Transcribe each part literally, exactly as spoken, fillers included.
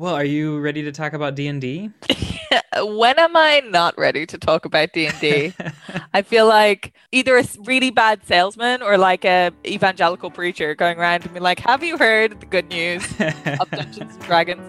Well, are you ready to talk about D and D? When am I not ready to talk about D and D? I feel like either a really bad salesman or like a evangelical preacher going around and be like, have you heard the good news of Dungeons and Dragons?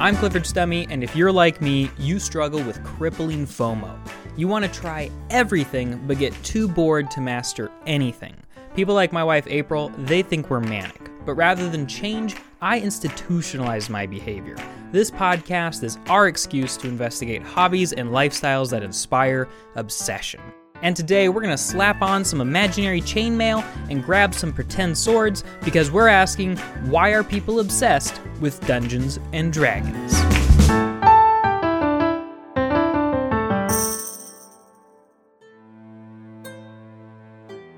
I'm Clifford Stummey, and if you're like me, you struggle with crippling FOMO. You want to try everything, but get too bored to master anything. People like my wife, April, they think we're manic. But rather than change, I institutionalize my behavior. This podcast is our excuse to investigate hobbies and lifestyles that inspire obsession. And today, we're going to slap on some imaginary chainmail and grab some pretend swords, because we're asking, why are people obsessed with Dungeons and Dragons?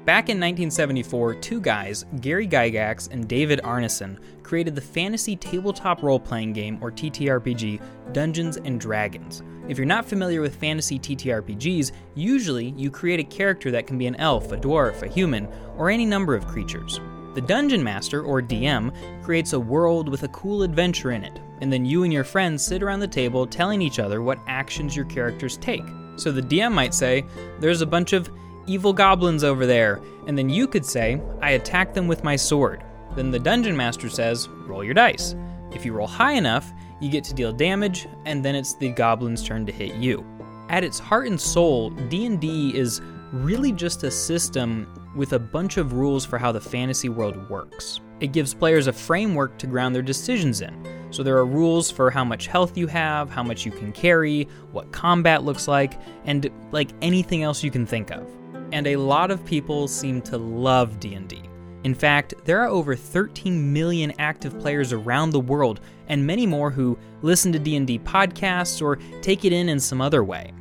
Back in nineteen seventy-four, two guys, Gary Gygax and David Arneson, created the fantasy tabletop role-playing game, or T T R P G, Dungeons and Dragons. If you're not familiar with fantasy T T R P Gs, usually you create a character that can be an elf, a dwarf, a human, or any number of creatures. The Dungeon Master, or D M, creates a world with a cool adventure in it, and then you and your friends sit around the table telling each other what actions your characters take. So the D M might say, there's a bunch of evil goblins over there, and then you could say, I attack them with my sword. Then the Dungeon Master says, roll your dice. If you roll high enough, you get to deal damage, and then it's the goblin's turn to hit you. At its heart and soul, D and D is really just a system with a bunch of rules for how the fantasy world works. It gives players a framework to ground their decisions in. So there are rules for how much health you have, how much you can carry, what combat looks like, and like anything else you can think of. And a lot of people seem to love D and D. In fact, there are over thirteen million active players around the world, and many more who listen to D and D podcasts or take it in in some other way.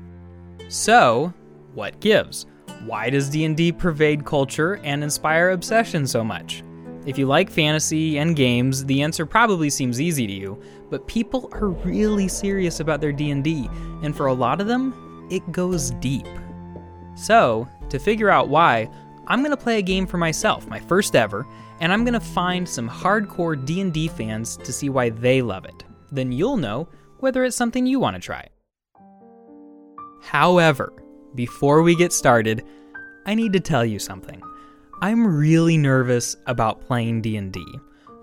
So, what gives? Why does D and D pervade culture and inspire obsession so much? If you like fantasy and games, the answer probably seems easy to you, but people are really serious about their D and D, and for a lot of them, it goes deep. So, to figure out why, I'm going to play a game for myself, my first ever, and I'm going to find some hardcore D and D fans to see why they love it. Then you'll know whether it's something you want to try. However, before we get started, I need to tell you something. I'm really nervous about playing D and D.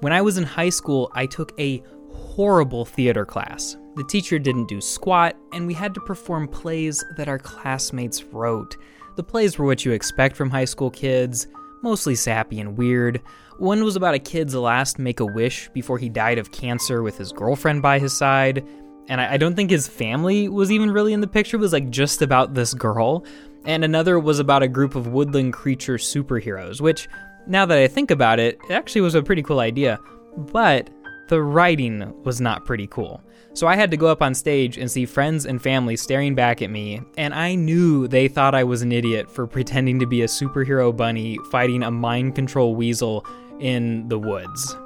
When I was in high school, I took a horrible theater class. The teacher didn't do squat, and we had to perform plays that our classmates wrote. The plays were what you expect from high school kids, mostly sappy and weird. One was about a kid's last make-a-wish before he died of cancer with his girlfriend by his side, and I don't think his family was even really in the picture, it was like just about this girl. And another was about a group of woodland creature superheroes, which, now that I think about it, it actually was a pretty cool idea, but the writing was not pretty cool. So I had to go up on stage and see friends and family staring back at me, and I knew they thought I was an idiot for pretending to be a superhero bunny fighting a mind control weasel in the woods.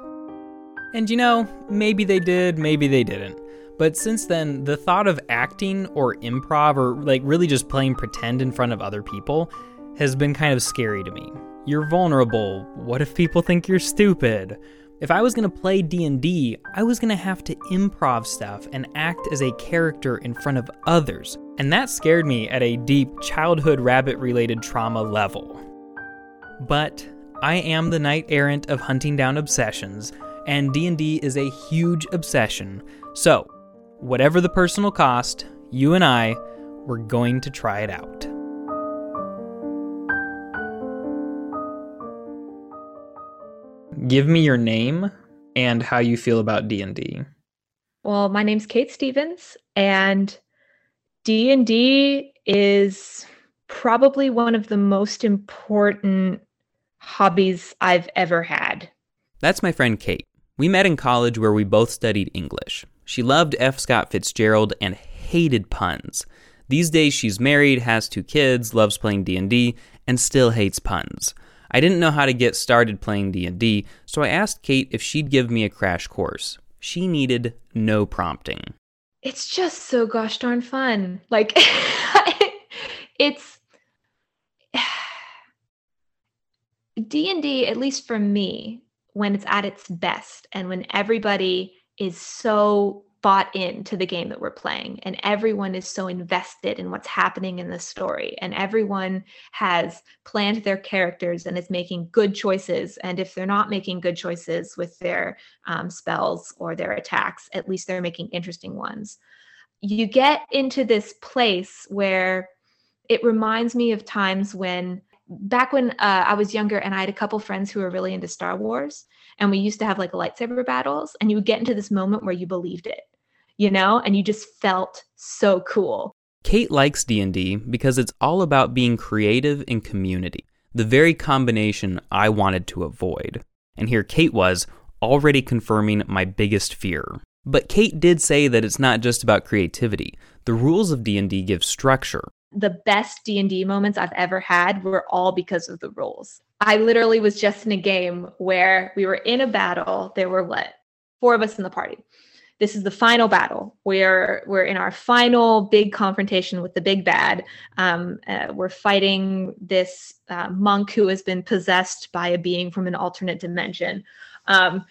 And you know, maybe they did, maybe they didn't. But since then, the thought of acting or improv or like really just playing pretend in front of other people has been kind of scary to me. You're vulnerable. What if people think you're stupid? If I was going to play D and D, I was going to have to improv stuff and act as a character in front of others, and that scared me at a deep childhood rabbit-related trauma level. But I am the knight-errant of hunting down obsessions, and D and D is a huge obsession, so whatever the personal cost, you and I, we're going to try it out. Give me your name and how you feel about D and D. Well, my name's Kate Stevens, and D and D is probably one of the most important hobbies I've ever had. That's my friend Kate. We met in college where we both studied English. She loved F. Scott Fitzgerald and hated puns. These days she's married, has two kids, loves playing D and D, and still hates puns. I didn't know how to get started playing D and D, so I asked Kate if she'd give me a crash course. She needed no prompting. It's just so gosh darn fun. Like, it's, D and D, at least for me, when it's at its best and when everybody is so bought into the game that we're playing and everyone is so invested in what's happening in the story and everyone has planned their characters and is making good choices, and if they're not making good choices with their um, spells or their attacks, at least they're making interesting ones. You get into this place where it reminds me of times when back when uh, I was younger and I had a couple friends who were really into Star Wars, and we used to have like lightsaber battles, and you would get into this moment where you believed it, you know, and you just felt so cool. Kate likes D and D because it's all about being creative in community, the very combination I wanted to avoid. And here Kate was, already confirming my biggest fear. But Kate did say that it's not just about creativity. The rules of D and D give structure. The best D and D moments I've ever had were all because of the rules. I literally was just in a game where we were in a battle. There were what? Four of us in the party. This is the final battle. We're, we're in our final big confrontation with the big bad. Um, uh, we're fighting this uh, monk who has been possessed by a being from an alternate dimension. Um,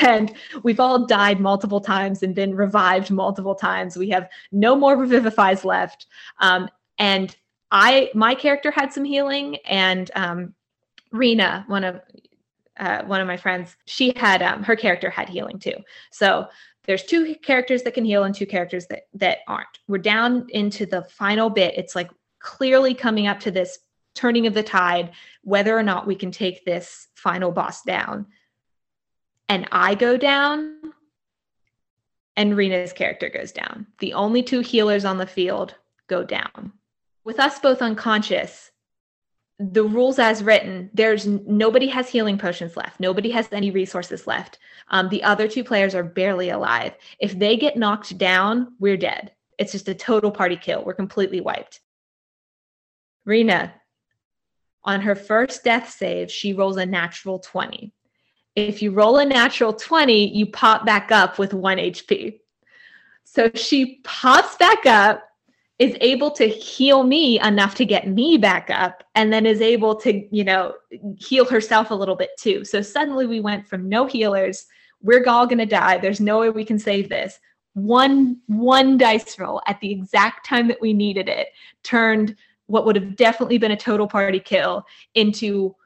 and we've all died multiple times and been revived multiple times. We have no more revivifies left. Um, and I, my character had some healing, and, um, Rena, one of uh, one of my friends, she had um, her character had healing too. So there's two characters that can heal and two characters that that aren't. We're down into the final bit. It's like clearly coming up to this turning of the tide, whether or not we can take this final boss down. And I go down, and Rena's character goes down. The only two healers on the field go down. With us both unconscious, the rules as written, there's nobody has healing potions left. Nobody has any resources left. Um, the other two players are barely alive. If they get knocked down, we're dead. It's just a total party kill. We're completely wiped. Rena, on her first death save, she rolls a natural twenty. If you roll a natural twenty, you pop back up with one H P. So she pops back up, is able to heal me enough to get me back up, and then is able to, you know, heal herself a little bit too. So suddenly we went from no healers, we're all going to die, there's no way we can save this. One, one dice roll at the exact time that we needed it turned what would have definitely been a total party kill into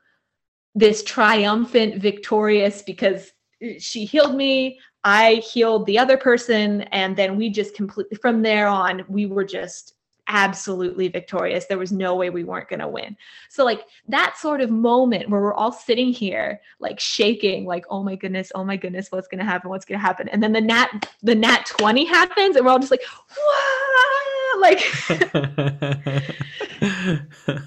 this triumphant, victorious, because she healed me, I healed the other person, and then we just completely, from there on, we were just absolutely victorious. There was no way we weren't going to win. So like that sort of moment where we're all sitting here, like shaking, like, oh my goodness, oh my goodness, what's going to happen? What's going to happen? And then the nat, the nat twenty happens, and we're all just like, whoa, like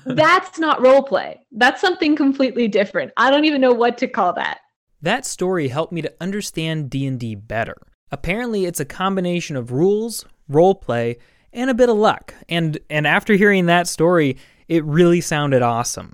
that's not role play. That's something completely different. I don't even know what to call that. That story helped me to understand D and D better. Apparently, it's a combination of rules, roleplay, and a bit of luck. And and after hearing that story, it really sounded awesome.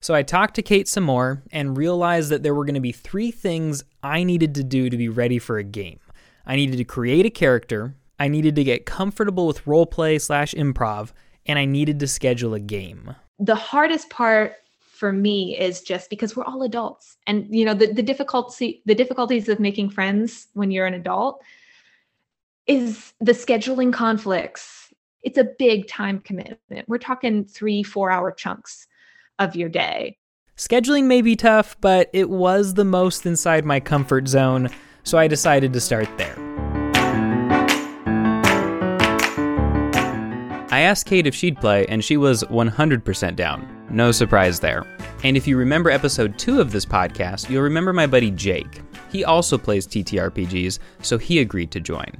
So I talked to Kate some more and realized that there were going to be three things I needed to do to be ready for a game. I needed to create a character, I needed to get comfortable with roleplay slash improv, and I needed to schedule a game. The hardest part for me is just because we're all adults, and you know, the, the difficulty, the difficulties of making friends when you're an adult is the scheduling conflicts. It's a big time commitment. We're talking three, four hour chunks of your day. Scheduling may be tough, but it was the most inside my comfort zone. So I decided to start there. I asked Kate if she'd play, and she was one hundred percent down. No surprise there. And if you remember episode two of this podcast, you'll remember my buddy Jake. He also plays T T R P Gs, so he agreed to join.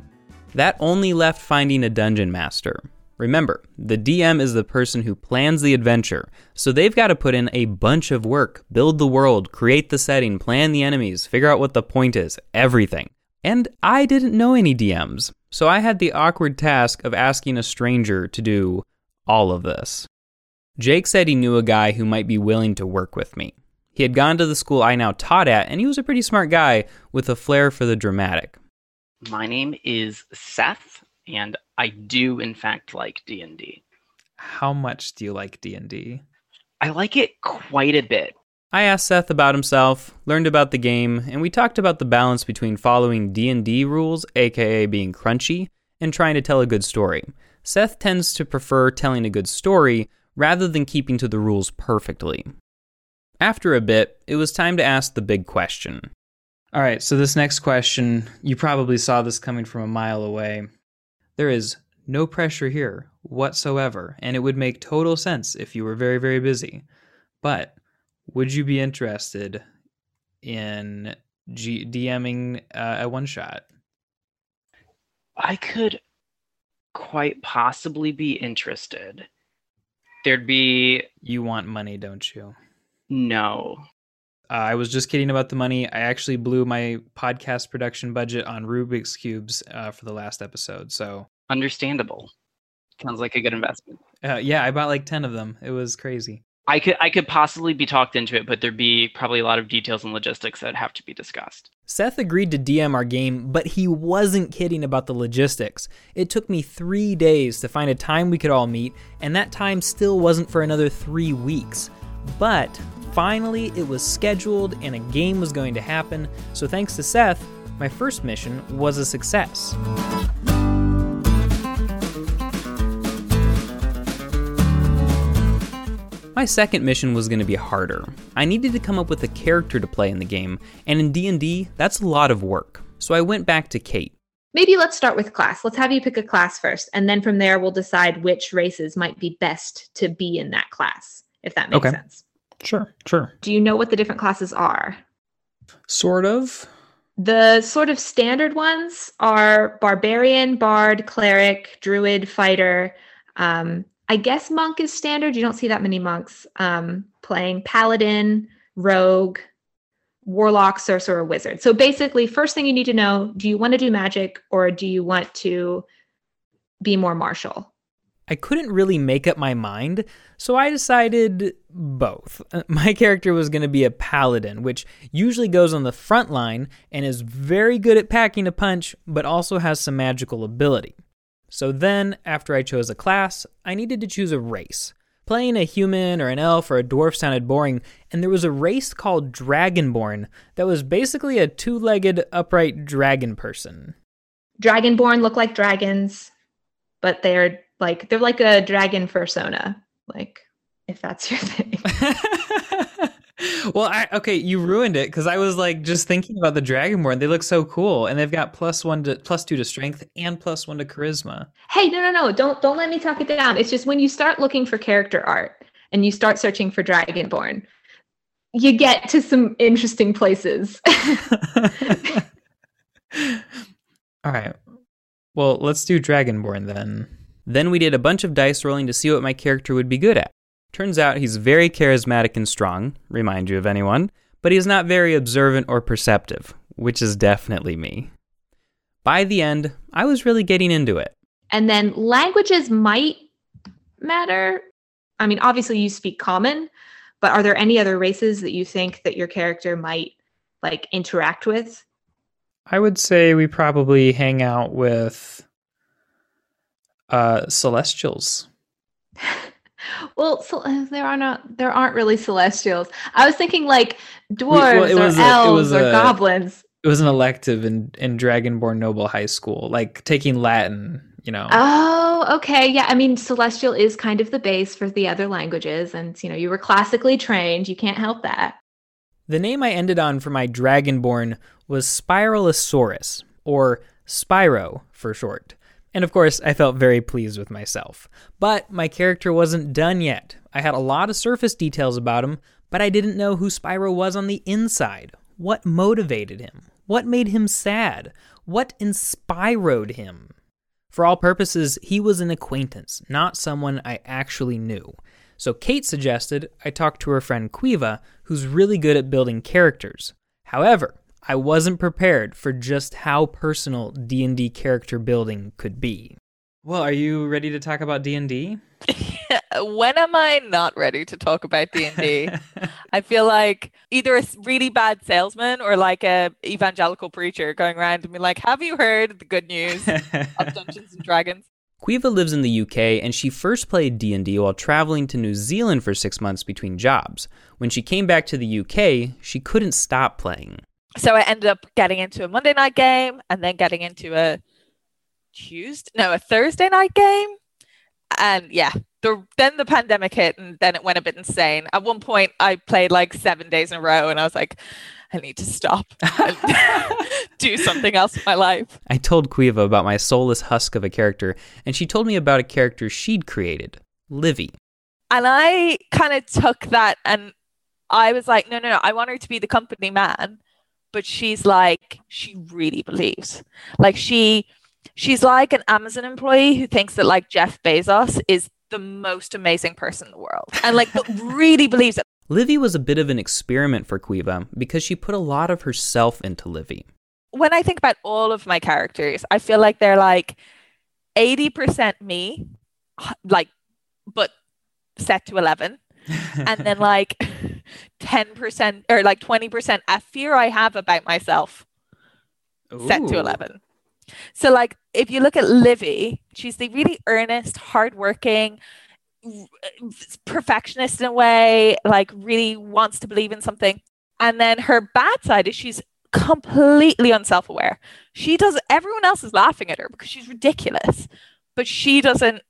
That only left finding a dungeon master. Remember, the D M is the person who plans the adventure, so they've got to put in a bunch of work, build the world, create the setting, plan the enemies, figure out what the point is, everything. And I didn't know any D Ms, so I had the awkward task of asking a stranger to do all of this. Jake said he knew a guy who might be willing to work with me. He had gone to the school I now taught at, and he was a pretty smart guy with a flair for the dramatic. My name is Seth, and I do, in fact, like D and D. How much do you like D and D? I like it quite a bit. I asked Seth about himself, learned about the game, and we talked about the balance between following D and D rules, aka being crunchy, and trying to tell a good story. Seth tends to prefer telling a good story rather than keeping to the rules perfectly. After a bit, it was time to ask the big question. All right, so this next question, you probably saw this coming from a mile away. There is no pressure here whatsoever, and it would make total sense if you were very, very busy. But would you be interested in G- DMing uh, a one-shot? I could quite possibly be interested. There'd be... You want money, don't you? No. Uh, I was just kidding about the money. I actually blew my podcast production budget on Rubik's Cubes uh, for the last episode, so... Understandable. Sounds like a good investment. Uh, yeah, I bought like ten of them. It was crazy. I could I could possibly be talked into it, but there'd be probably a lot of details and logistics that have to be discussed. Seth agreed to D M our game, but he wasn't kidding about the logistics. It took me three days to find a time we could all meet, and that time still wasn't for another three weeks. But finally, it was scheduled and a game was going to happen, so thanks to Seth, my first mission was a success. My second mission was going to be harder. I needed to come up with a character to play in the game, and in D and D, that's a lot of work. So I went back to Kate. Maybe let's start with class. Let's have you pick a class first, and then from there we'll decide which races might be best to be in that class, if that makes okay. sense. Sure, sure. Do you know what the different classes are? Sort of. The sort of standard ones are Barbarian, Bard, Cleric, Druid, Fighter, um... I guess monk is standard. You don't see that many monks um, playing paladin, rogue, warlock, sorcerer, wizard. So basically, first thing you need to know, do you want to do magic or do you want to be more martial? I couldn't really make up my mind, so I decided both. My character was going to be a paladin, which usually goes on the front line and is very good at packing a punch, but also has some magical ability. So then, after I chose a class, I needed to choose a race. Playing a human or an elf or a dwarf sounded boring, and there was a race called Dragonborn that was basically a two-legged, upright dragon person. Dragonborn look like dragons, but they're like they're like a dragon persona, like if that's your thing. Well, I, okay, you ruined it because I was like just thinking about the Dragonborn. They look so cool, and they've got plus one to plus two to strength and plus one to charisma. Hey, no, no, no! Don't don't let me talk it down. It's just when you start looking for character art and you start searching for Dragonborn, you get to some interesting places. All right. Well, let's do Dragonborn then. Then we did a bunch of dice rolling to see what my character would be good at. Turns out he's very charismatic and strong, remind you of anyone, but he's not very observant or perceptive, which is definitely me. By the end, I was really getting into it. And then languages might matter. I mean, obviously you speak common, but are there any other races that you think that your character might like interact with? I would say we probably hang out with uh, Celestials. Well, so there are not there aren't really Celestials. I was thinking like dwarves we, well, or elves a, or a, goblins. It was an elective in, in Dragonborn Noble High School, like taking Latin, you know. Oh, okay. Yeah, I mean Celestial is kind of the base for the other languages and you know, you were classically trained, you can't help that. The name I ended on for my Dragonborn was Spiralosaurus, or Spyro for short. And of course, I felt very pleased with myself. But my character wasn't done yet. I had a lot of surface details about him, but I didn't know who Spyro was on the inside. What motivated him? What made him sad? What inspired him? For all purposes, he was an acquaintance, not someone I actually knew. So Kate suggested I talk to her friend Quiva, who's really good at building characters. However, I wasn't prepared for just how personal D and D character building could be. Well, are you ready to talk about D and D? When am I not ready to talk about D and D? I feel like either a really bad salesman or like a evangelical preacher going around and being like, have you heard the good news of Dungeons and Dragons? Quiva lives in the U K, and she first played D and D while traveling to New Zealand for six months between jobs. When she came back to the U K, she couldn't stop playing. So I ended up getting into a Monday night game, and then getting into a Tuesday, no, a Thursday night game. And yeah, the, then the pandemic hit, and then it went a bit insane. At one point, I played like seven days in a row, and I was like, I need to stop and do something else with my life. I told Quiva about my soulless husk of a character, and she told me about a character she'd created, Livy. And I kind of took that, and I was like, no, no, no, I want her to be the company man. But she's like, she really believes. Like she, she's like an Amazon employee who thinks that like Jeff Bezos is the most amazing person in the world. And like, but really believes it. Livy was a bit of an experiment for Quiva because she put a lot of herself into Livy. When I think about all of my characters, I feel like they're like eighty percent me, like, but set to eleven. And then like ten percent or like twenty percent a fear I have about myself, Ooh. set to eleven. So like, if you look at Livy, she's the really earnest, hardworking, perfectionist in a way, like really wants to believe in something. And then her bad side is she's completely unself-aware. She does, everyone else is laughing at her because she's ridiculous, but she doesn't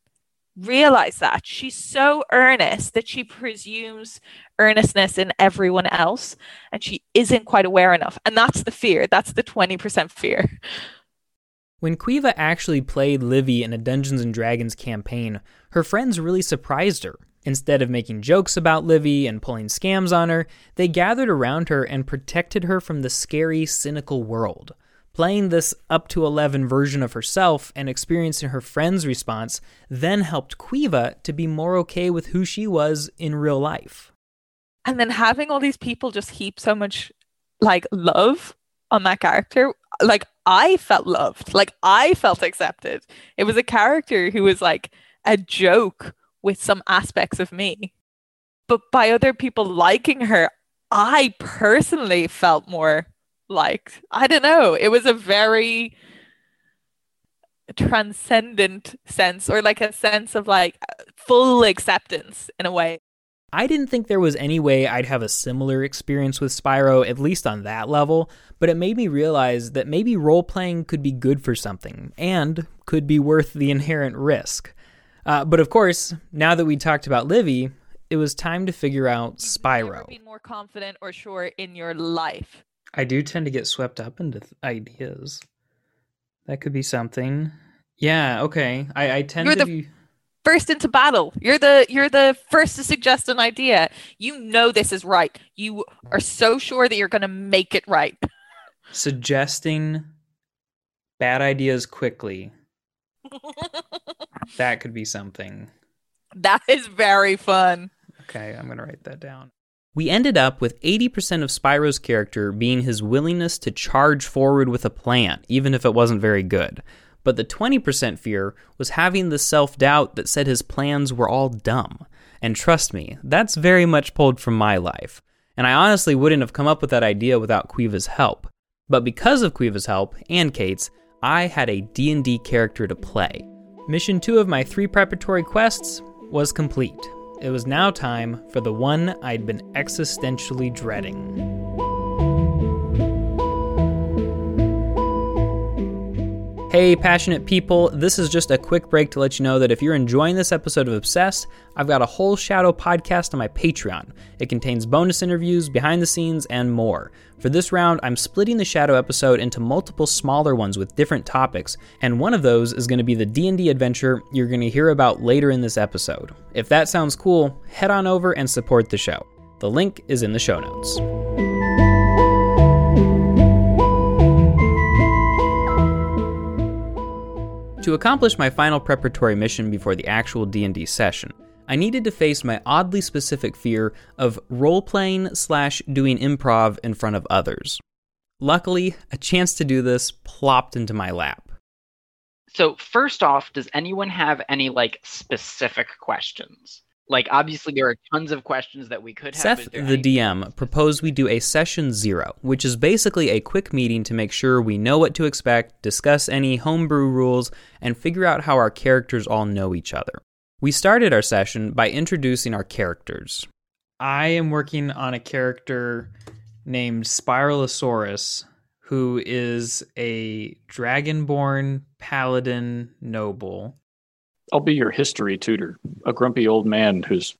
realize that. She's so earnest that she presumes earnestness in everyone else, and she isn't quite aware enough. And that's the fear. That's the twenty percent fear. When Quiva actually played Livy in a Dungeons and Dragons campaign, her friends really surprised her. Instead of making jokes about Livy and pulling scams on her, they gathered around her and protected her from the scary, cynical world. Playing this up to eleven version of herself and experiencing her friends' response then helped Quiva to be more okay with who she was in real life. And then having all these people just heap so much like love on that character, like I felt loved, like I felt accepted. It was a character who was like a joke with some aspects of me, but by other people liking her, I personally felt more liked. I don't know. It was a very transcendent sense, or like a sense of like full acceptance in a way. I didn't think there was any way I'd have a similar experience with Spyro, at least on that level, but it made me realize that maybe role-playing could be good for something, and could be worth the inherent risk. Uh, but of course, now that we talked about Livy, it was time to figure out Spyro. You've never been more confident or sure in your life. I do tend to get swept up into th- ideas. That could be something. Yeah, okay. I, I tend You're to the- be... First into battle. You're the you're the first to suggest an idea. You know this is right. You are so sure that you're going to make it right. Suggesting bad ideas quickly. That could be something. That is very fun. Okay, I'm going to write that down. We ended up with eighty percent of Spyro's character being his willingness to charge forward with a plan, even if it wasn't very good. But the twenty percent fear was having the self-doubt that said his plans were all dumb. And trust me, that's very much pulled from my life. And I honestly wouldn't have come up with that idea without Quiva's help. But because of Quiva's help, and Kate's, I had a D and D character to play. Mission two of my three preparatory quests was complete. It was now time for the one I'd been existentially dreading. Hey, passionate people, this is just a quick break to let you know that if you're enjoying this episode of Obsessed, I've got a whole shadow podcast on my Patreon. It contains bonus interviews, behind the scenes, and more. For this round, I'm splitting the shadow episode into multiple smaller ones with different topics, and one of those is going to be the D and D adventure you're going to hear about later in this episode. If that sounds cool, head on over and support the show. The link is in the show notes. To accomplish my final preparatory mission before the actual D and D session, I needed to face my oddly specific fear of role-playing slash doing improv in front of others. Luckily, a chance to do this plopped into my lap. So first off, does anyone have any, like, specific questions? Like, obviously, there are tons of questions that we could have. Seth, the D M, proposed we do a session zero, which is basically a quick meeting to make sure we know what to expect, discuss any homebrew rules, and figure out how our characters all know each other. We started our session by introducing our characters. I am working on a character named Spiralosaurus, who is a Dragonborn paladin noble. I'll be your history tutor, a grumpy old man who's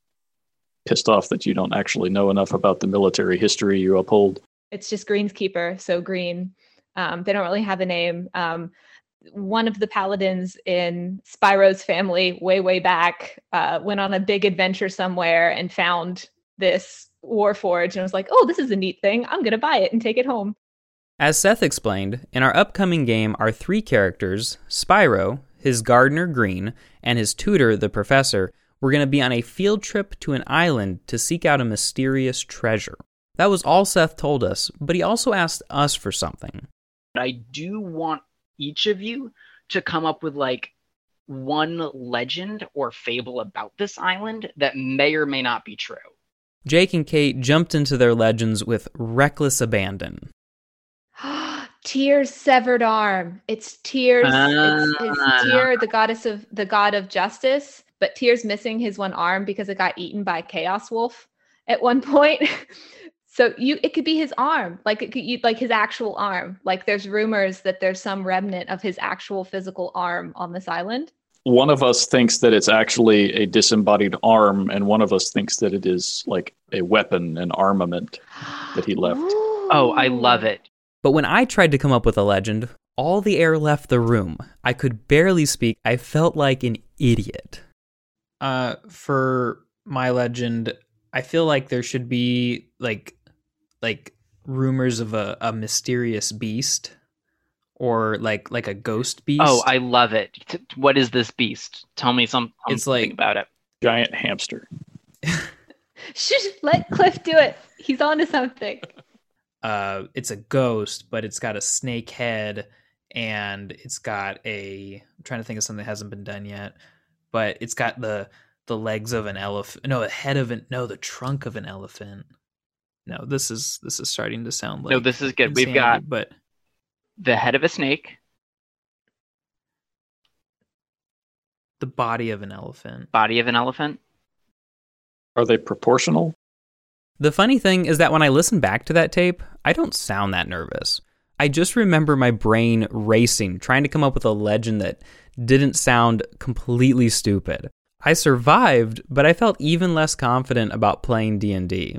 pissed off that you don't actually know enough about the military history you uphold. It's just Greenskeeper, so green. Um, they don't really have a name. Um, one of the paladins in Spyro's family way, way back uh, went on a big adventure somewhere and found this warforge and was like, oh, this is a neat thing. I'm going to buy it and take it home. As Seth explained, in our upcoming game, our three characters, Spyro, his gardener, Green, and his tutor, the professor, were going to be on a field trip to an island to seek out a mysterious treasure. That was all Seth told us, but he also asked us for something. I do want each of you to come up with, like, one legend or fable about this island that may or may not be true. Jake and Kate jumped into their legends with reckless abandon. Tear's severed arm. It's Tear's ah. it's, it's Tear, the goddess of the god of justice, but Tear's missing his one arm because it got eaten by Chaos Wolf at one point. So you it could be his arm, like it could you, like his actual arm. Like there's rumors that there's some remnant of his actual physical arm on this island. One of us thinks that it's actually a disembodied arm, and one of us thinks that it is like a weapon, an armament that he left. Ooh. Oh, I love it. But when I tried to come up with a legend, all the air left the room. I could barely speak. I felt like an idiot. Uh, for my legend, I feel like there should be like, like rumors of a, a mysterious beast, or like like a ghost beast. Oh, I love it. T- what is this beast? Tell me some, tell it's me like, something about it. Giant hamster. Shh! Let Cliff do it. He's onto something. Uh, it's a ghost, but it's got a snake head, and it's got a. I'm trying to think of something that hasn't been done yet, but it's got the the legs of an elephant. No, the head of an. No, the trunk of an elephant. No, this is this is starting to sound like. No, this is good. Insanity, we've got but the head of a snake, the body of an elephant. Body of an elephant. Are they proportional? The funny thing is that when I listen back to that tape, I don't sound that nervous. I just remember my brain racing, trying to come up with a legend that didn't sound completely stupid. I survived, but I felt even less confident about playing D and D.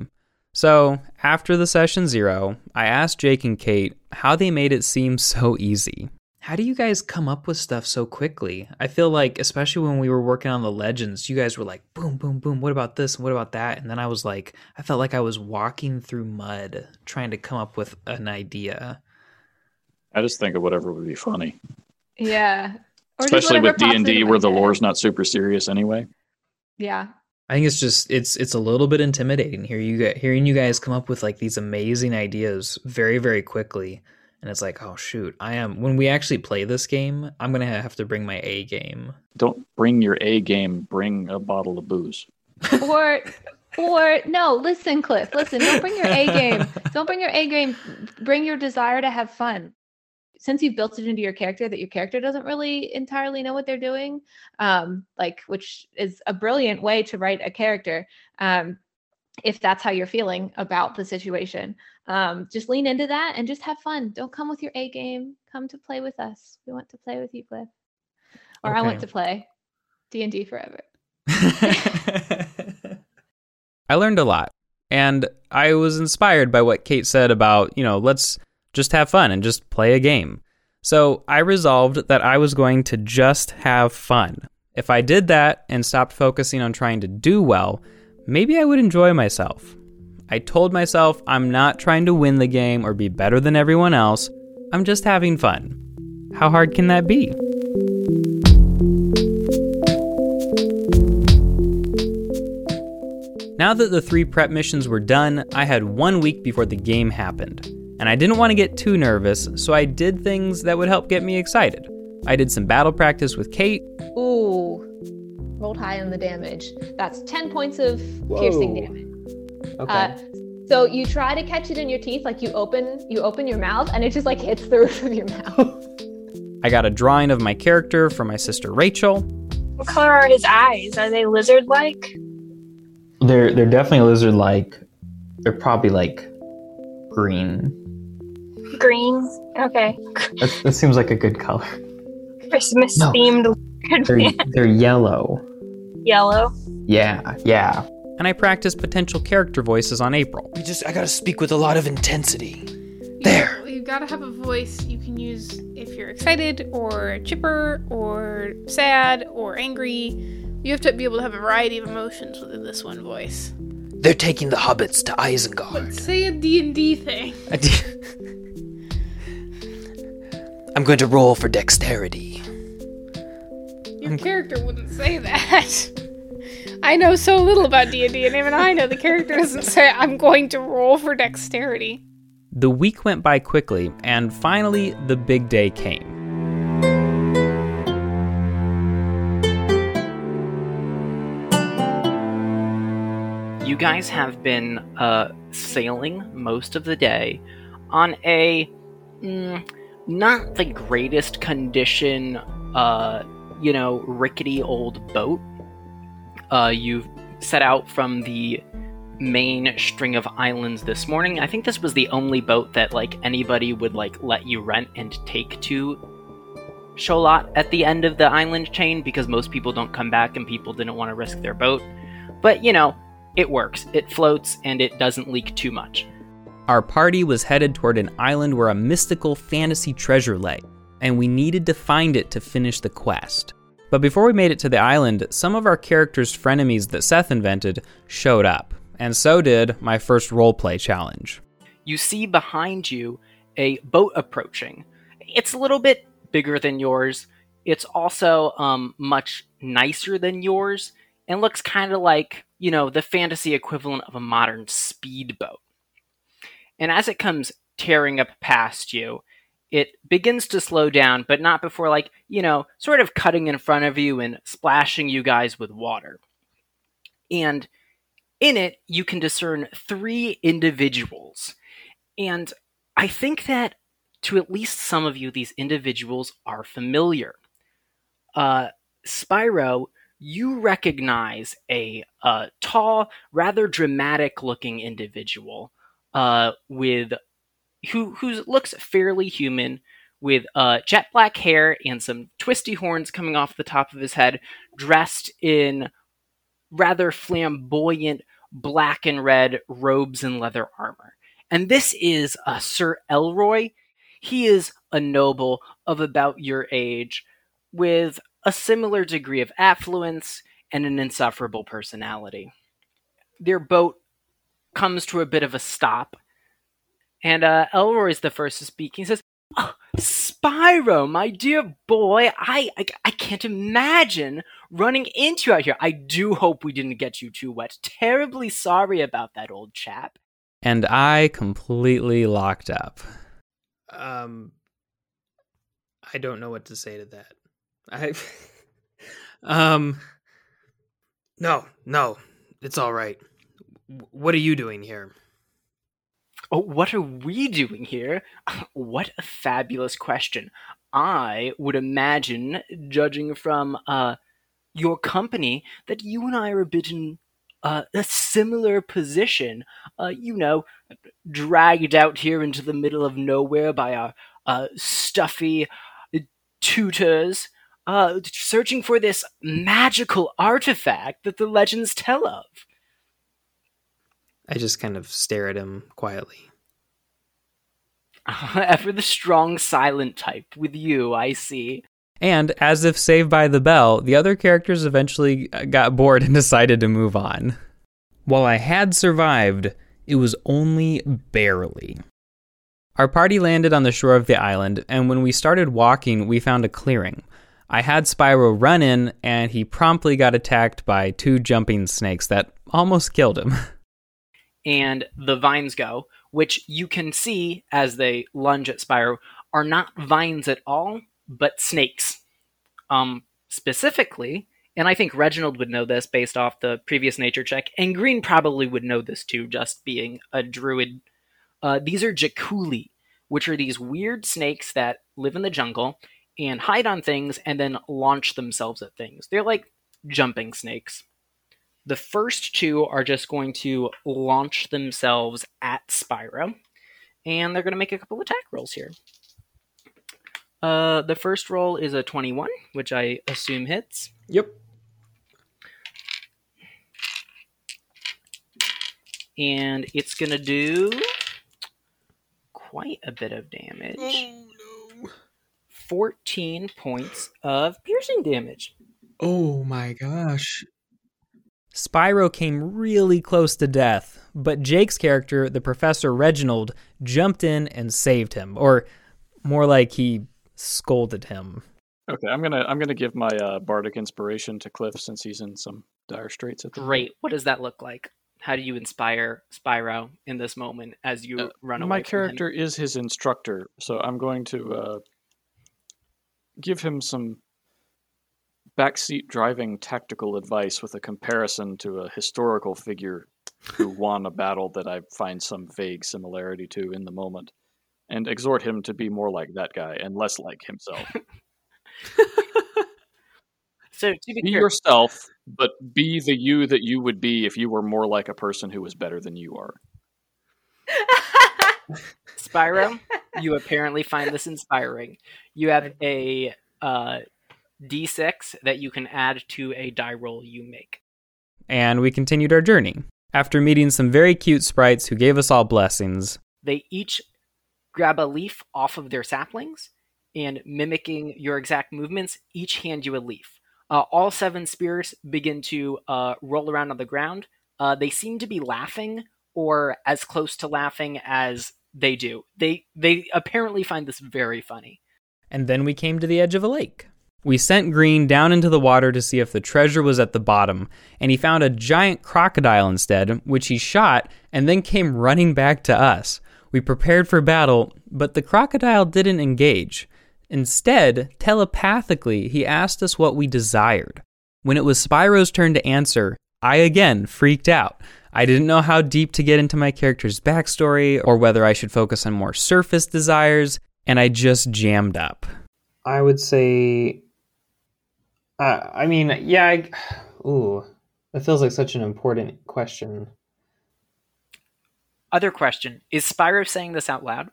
So, after the session zero, I asked Jake and Kate how they made it seem so easy. How do you guys come up with stuff so quickly? I feel like, especially when we were working on the legends, you guys were like, boom, boom, boom, what about this? And what about that? And then I was like, I felt like I was walking through mud trying to come up with an idea. I just think of whatever would be funny. Yeah. Or especially with D and D where the lore's not super serious anyway. Yeah. I think it's just, it's it's a little bit intimidating here. You get, hearing you guys come up with like these amazing ideas very, very quickly. And it's like, oh, shoot, I am. When we actually play this game, I'm going to have to bring my A game. Don't bring your A game. Bring a bottle of booze. Or, or no, listen, Cliff, listen, don't bring your A game. Don't bring your A game. Bring your desire to have fun. Since you've built it into your character that your character doesn't really entirely know what they're doing, um, like, which is a brilliant way to write a character. Um, if that's how you're feeling about the situation. Um, just lean into that and just have fun. Don't come with your A game. Come to play with us. We want to play with you, Cliff. Or okay. I want to play D and D forever. I learned a lot. And I was inspired by what Kate said about, you know, let's just have fun and just play a game. So I resolved that I was going to just have fun. If I did that and stopped focusing on trying to do well, maybe I would enjoy myself. I told myself I'm not trying to win the game or be better than everyone else. I'm just having fun. How hard can that be? Now that the three prep missions were done, I had one week before the game happened. And I didn't want to get too nervous, so I did things that would help get me excited. I did some battle practice with Kate. Ooh. rolled high on the damage. That's ten points of Whoa. piercing damage. Okay. Uh, so you try to catch it in your teeth, like you open you open your mouth, and it just like hits the roof of your mouth. I got a drawing of my character from my sister Rachel. What color are his eyes? Are they lizard-like? They're they're definitely lizard-like. They're probably like green. Green? Okay. That, that seems like a good color. Christmas-themed no. They're, they're yellow. Yellow? Yeah, yeah. And I practiced potential character voices on April. We just, I gotta speak with a lot of intensity. You, there. You gotta have a voice you can use if you're excited or chipper or sad or angry. You have to be able to have a variety of emotions within this one voice. They're taking the hobbits to Isengard. Let's say a D and D thing. A D- I'm going to roll for dexterity. Your character wouldn't say that. I know so little about D and D, and even I know the character doesn't say, I'm going to roll for dexterity. The week went by quickly, and finally, the big day came. You guys have been uh, sailing most of the day on a mm, not the greatest condition, uh, you know, rickety old boat. Uh, you've set out from the main string of islands this morning. I think this was the only boat that like anybody would like let you rent and take to Sholot at the end of the island chain, because most people don't come back and people didn't want to risk their boat. But you know, it works, it floats, and it doesn't leak too much. Our party was headed toward an island where a mystical fantasy treasure lay, and we needed to find it to finish the quest. But before we made it to the island, some of our characters' frenemies that Seth invented showed up, and so did my first roleplay challenge. You see behind you a boat approaching. It's a little bit bigger than yours. It's also um, much nicer than yours, and looks kind of like, you know, the fantasy equivalent of a modern speedboat. And as it comes tearing up past you, it begins to slow down, but not before, like, you know, sort of cutting in front of you and splashing you guys with water. And in it, you can discern three individuals. And I think that, to at least some of you, these individuals are familiar. Uh, Spyro... You recognize a uh, tall, rather dramatic-looking individual uh, with who who looks fairly human, with uh, jet black hair and some twisty horns coming off the top of his head, dressed in rather flamboyant black and red robes and leather armor. And this is uh, Sir Elroy. He is a noble of about your age, with a similar degree of affluence and an insufferable personality. Their boat comes to a bit of a stop, and uh, Elroy is the first to speak. He says, oh, Spyro, my dear boy, I, I I can't imagine running into you out here. I do hope we didn't get you too wet. Terribly sorry about that, old chap. And I completely locked up. Um, I don't know what to say to that. I, um, no, no, it's all right. What are you doing here? Oh, what are we doing here? What a fabulous question. I would imagine, judging from, uh, your company, that you and I are a bit in, uh, a similar position. Uh, you know, dragged out here into the middle of nowhere by our, uh, stuffy tutors. Uh, searching for this magical artifact that the legends tell of. I just kind of stare at him quietly. After the strong silent type with you, I see. And as if saved by the bell, the other characters eventually got bored and decided to move on. While I had survived, it was only barely. Our party landed on the shore of the island, and when we started walking, we found a clearing. I had Spyro run in, and he promptly got attacked by two jumping snakes that almost killed him. And the vines go, which you can see as they lunge at Spyro, are not vines at all, but snakes. Um, specifically, And I think Reginald would know this based off the previous nature check, and Green probably would know this too, just being a druid. Uh, these are Jaculi, which are these weird snakes that live in the jungle and hide on things and then launch themselves at things. They're like jumping snakes. The first two are just going to launch themselves at Spyro, and they're going to make a couple attack rolls here. Uh, the first roll is a twenty-one, which I assume hits. Yep. And it's going to do quite a bit of damage. Oh, no. fourteen points of piercing damage. Oh, my gosh. Spyro came really close to death, but Jake's character, the Professor Reginald, jumped in and saved him, or more like he scolded him. Okay, I'm gonna I'm gonna give my uh, bardic inspiration to Cliff since he's in some dire straits at the Great. Point. What does that look like? How do you inspire Spyro in this moment as you uh, run away? My character from him? Is his instructor, so I'm going to uh, give him some backseat driving tactical advice with a comparison to a historical figure who won a battle that I find some vague similarity to in the moment, and exhort him to be more like that guy and less like himself. So to be, be yourself, but be the you that you would be if you were more like a person who was better than you are. Spyro, you apparently find this inspiring. You have a uh, d six that you can add to a die roll you make. And we continued our journey. After meeting some very cute sprites who gave us all blessings, they each grab a leaf off of their saplings, and mimicking your exact movements, each hand you a leaf. Uh, all seven spirits begin to uh, roll around on the ground. Uh, they seem to be laughing, or as close to laughing as they do. They they apparently find this very funny. And then we came to the edge of a lake. We sent Green down into the water to see if the treasure was at the bottom, and he found a giant crocodile instead, which he shot, and then came running back to us. We prepared for battle, but the crocodile didn't engage. Instead, telepathically, he asked us what we desired. When it was Spyro's turn to answer, I again freaked out. I didn't know how deep to get into my character's backstory or whether I should focus on more surface desires, and I just jammed up. I would say... Uh, I mean, yeah, I... Ooh, that feels like such an important question. Other question, is Spyro saying this out loud?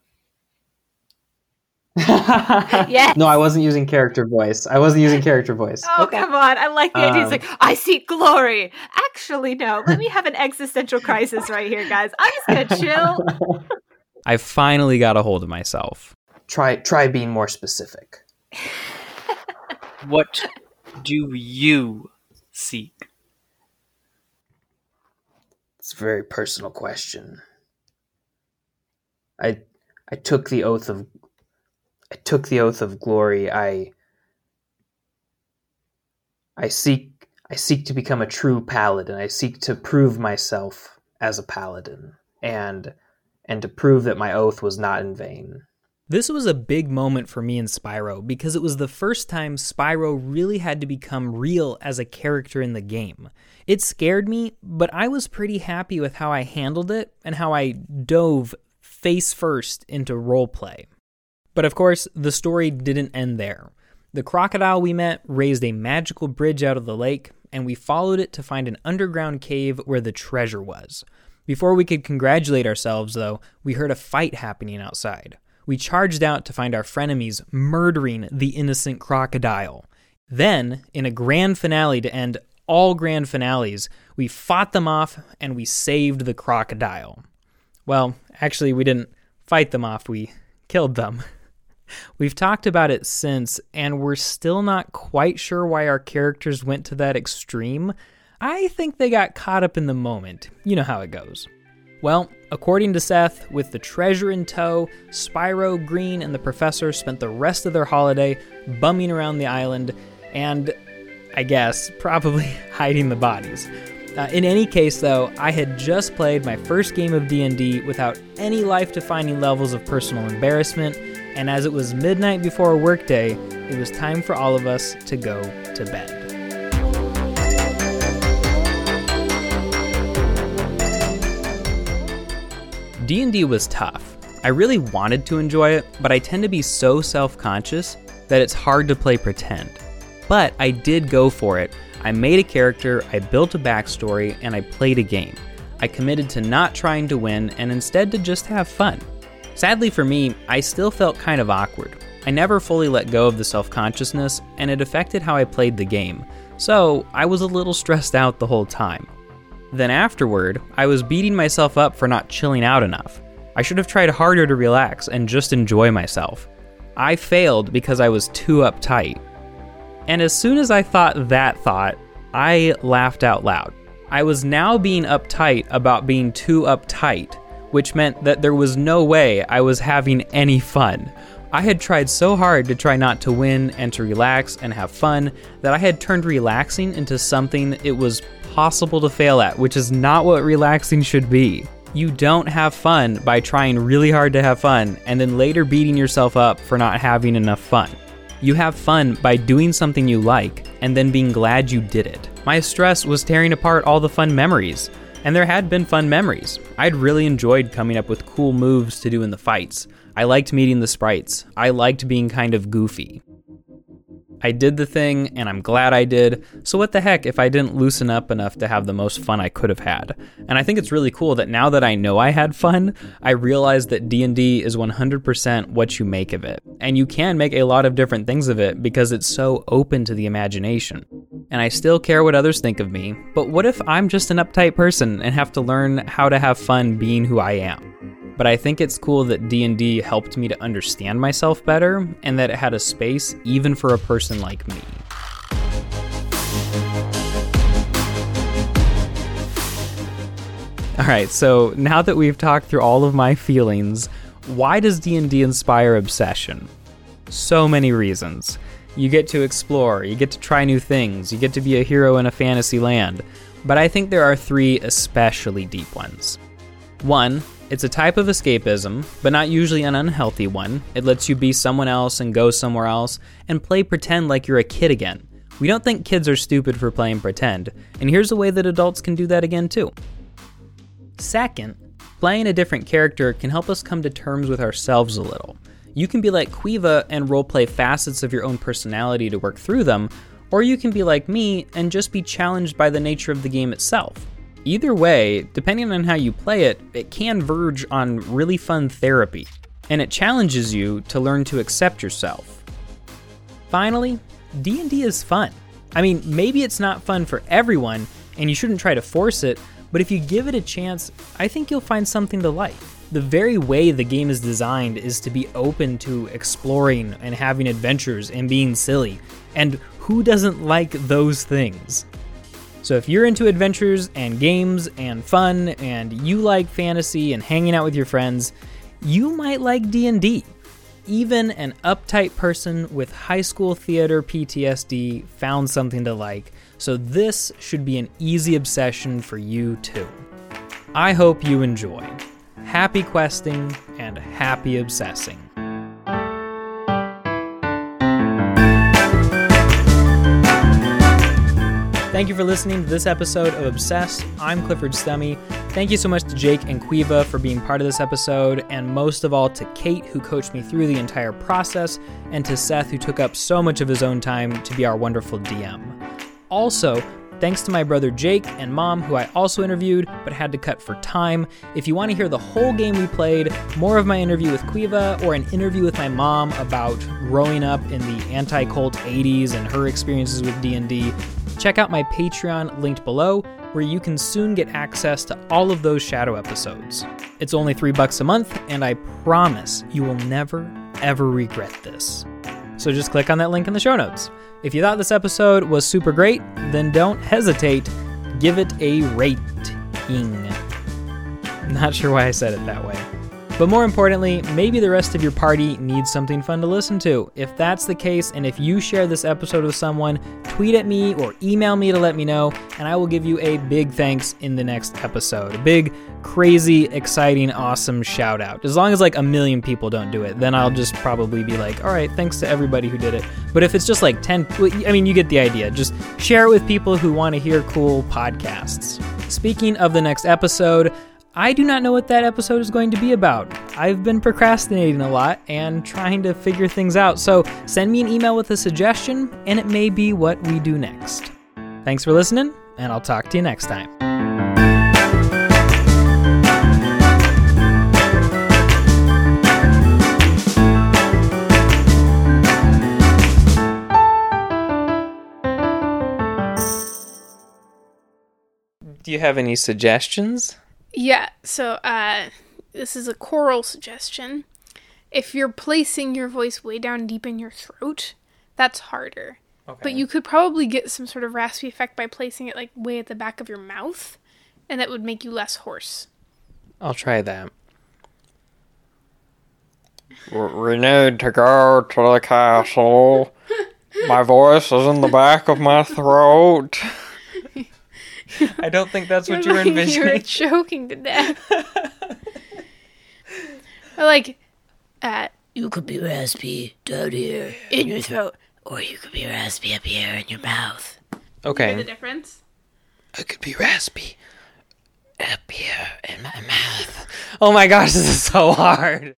Yes. No, I wasn't using character voice. I wasn't using character voice. Oh, okay. Come on. I like the um, idea. It's like, I seek glory. Actually, no. Let me have an existential crisis right here, guys. I'm just going to chill. I finally got a hold of myself. Try, try being more specific. What do you seek? It's a very personal question. I I took the oath of I took the oath of glory. I I seek I seek to become a true paladin. I seek to prove myself as a paladin and and to prove that my oath was not in vain. This was a big moment for me and Spyro because it was the first time Spyro really had to become real as a character in the game. It scared me, but I was pretty happy with how I handled it and how I dove face first into roleplay. But of course, the story didn't end there. The crocodile we met raised a magical bridge out of the lake, and we followed it to find an underground cave where the treasure was. Before we could congratulate ourselves, though, we heard a fight happening outside. We charged out to find our frenemies murdering the innocent crocodile. Then, in a grand finale to end all grand finales, we fought them off and we saved the crocodile. Well, actually, we didn't fight them off, we killed them. We've talked about it since, and we're still not quite sure why our characters went to that extreme. I think they got caught up in the moment. You know how it goes. Well, according to Seth, with the treasure in tow, Spyro, Green, and the Professor spent the rest of their holiday bumming around the island and, I guess, probably hiding the bodies. Uh, in any case, though, I had just played my first game of D and D without any life-defining levels of personal embarrassment, and as it was midnight before a workday, it was time for all of us to go to bed. D and D was tough. I really wanted to enjoy it, but I tend to be so self-conscious that it's hard to play pretend. But I did go for it. I made a character, I built a backstory, and I played a game. I committed to not trying to win and instead to just have fun. Sadly for me, I still felt kind of awkward. I never fully let go of the self-consciousness, and it affected how I played the game, so I was a little stressed out the whole time. Then afterward, I was beating myself up for not chilling out enough. I should have tried harder to relax and just enjoy myself. I failed because I was too uptight. And as soon as I thought that thought, I laughed out loud. I was now being uptight about being too uptight, which meant that there was no way I was having any fun. I had tried so hard to try not to win and to relax and have fun that I had turned relaxing into something it was possible to fail at, which is not what relaxing should be. You don't have fun by trying really hard to have fun and then later beating yourself up for not having enough fun. You have fun by doing something you like and then being glad you did it. My stress was tearing apart all the fun memories, and there had been fun memories. I'd really enjoyed coming up with cool moves to do in the fights. I liked meeting the sprites. I liked being kind of goofy. I did the thing, and I'm glad I did, so what the heck if I didn't loosen up enough to have the most fun I could have had? And I think it's really cool that now that I know I had fun, I realize that D and D is one hundred percent what you make of it. And you can make a lot of different things of it because it's so open to the imagination. And I still care what others think of me, but what if I'm just an uptight person and have to learn how to have fun being who I am? But I think it's cool that D and D helped me to understand myself better, and that it had a space even for a person like me. Alright, so now that we've talked through all of my feelings, why does D and D inspire obsession? So many reasons. You get to explore, you get to try new things, you get to be a hero in a fantasy land. But I think there are three especially deep ones. One, it's a type of escapism, but not usually an unhealthy one. It lets you be someone else and go somewhere else, and play pretend like you're a kid again. We don't think kids are stupid for playing pretend, and here's a way that adults can do that again too. Second, playing a different character can help us come to terms with ourselves a little. You can be like Quiva and roleplay facets of your own personality to work through them, or you can be like me and just be challenged by the nature of the game itself. Either way, depending on how you play it, it can verge on really fun therapy, and it challenges you to learn to accept yourself. Finally, D and D is fun. I mean, maybe it's not fun for everyone, and you shouldn't try to force it, but if you give it a chance, I think you'll find something to like. The very way the game is designed is to be open to exploring and having adventures and being silly, and who doesn't like those things? So if you're into adventures and games and fun, and you like fantasy and hanging out with your friends, you might like D and D. Even an uptight person with high school theater P T S D found something to like, so this should be an easy obsession for you too. I hope you enjoy. Happy questing and happy obsessing. Thank you for listening to this episode of Obsessed. I'm Clifford Stummey. Thank you so much to Jake and Quiva for being part of this episode, and most of all to Kate, who coached me through the entire process, and to Seth, who took up so much of his own time to be our wonderful D M. Also, thanks to my brother Jake and mom, who I also interviewed, but had to cut for time. If you want to hear the whole game we played, more of my interview with Quiva, or an interview with my mom about growing up in the anti-cult eighties and her experiences with D and D, check out my Patreon linked below, where you can soon get access to all of those shadow episodes. It's only three bucks a month, and I promise you will never, ever regret this. So just click on that link in the show notes. If you thought this episode was super great, then don't hesitate. Give it a rating. Not sure why I said it that way. But more importantly, maybe the rest of your party needs something fun to listen to. If that's the case, and if you share this episode with someone, tweet at me or email me to let me know, and I will give you a big thanks in the next episode. A big, crazy, exciting, awesome shout out. As long as like a million people don't do it, then I'll just probably be like, all right, thanks to everybody who did it. But if it's just like ten, I mean, you get the idea. Just share it with people who want to hear cool podcasts. Speaking of the next episode, I do not know what that episode is going to be about. I've been procrastinating a lot and trying to figure things out, so send me an email with a suggestion, and it may be what we do next. Thanks for listening, and I'll talk to you next time. Do you have any suggestions? Yeah, so uh, this is a choral suggestion. If you're placing your voice way down deep in your throat, that's harder. Okay. But you could probably get some sort of raspy effect by placing it like way at the back of your mouth, and that would make you less hoarse. I'll try that. We need to go to the castle. My voice is in the back of my throat. I don't think that's what you were envisioning. You were choking to death. Like, uh, you could be raspy down here in your throat, or you could be raspy up here in your mouth. Okay. You hear the difference? I could be raspy up here in my mouth. Oh my gosh, this is so hard.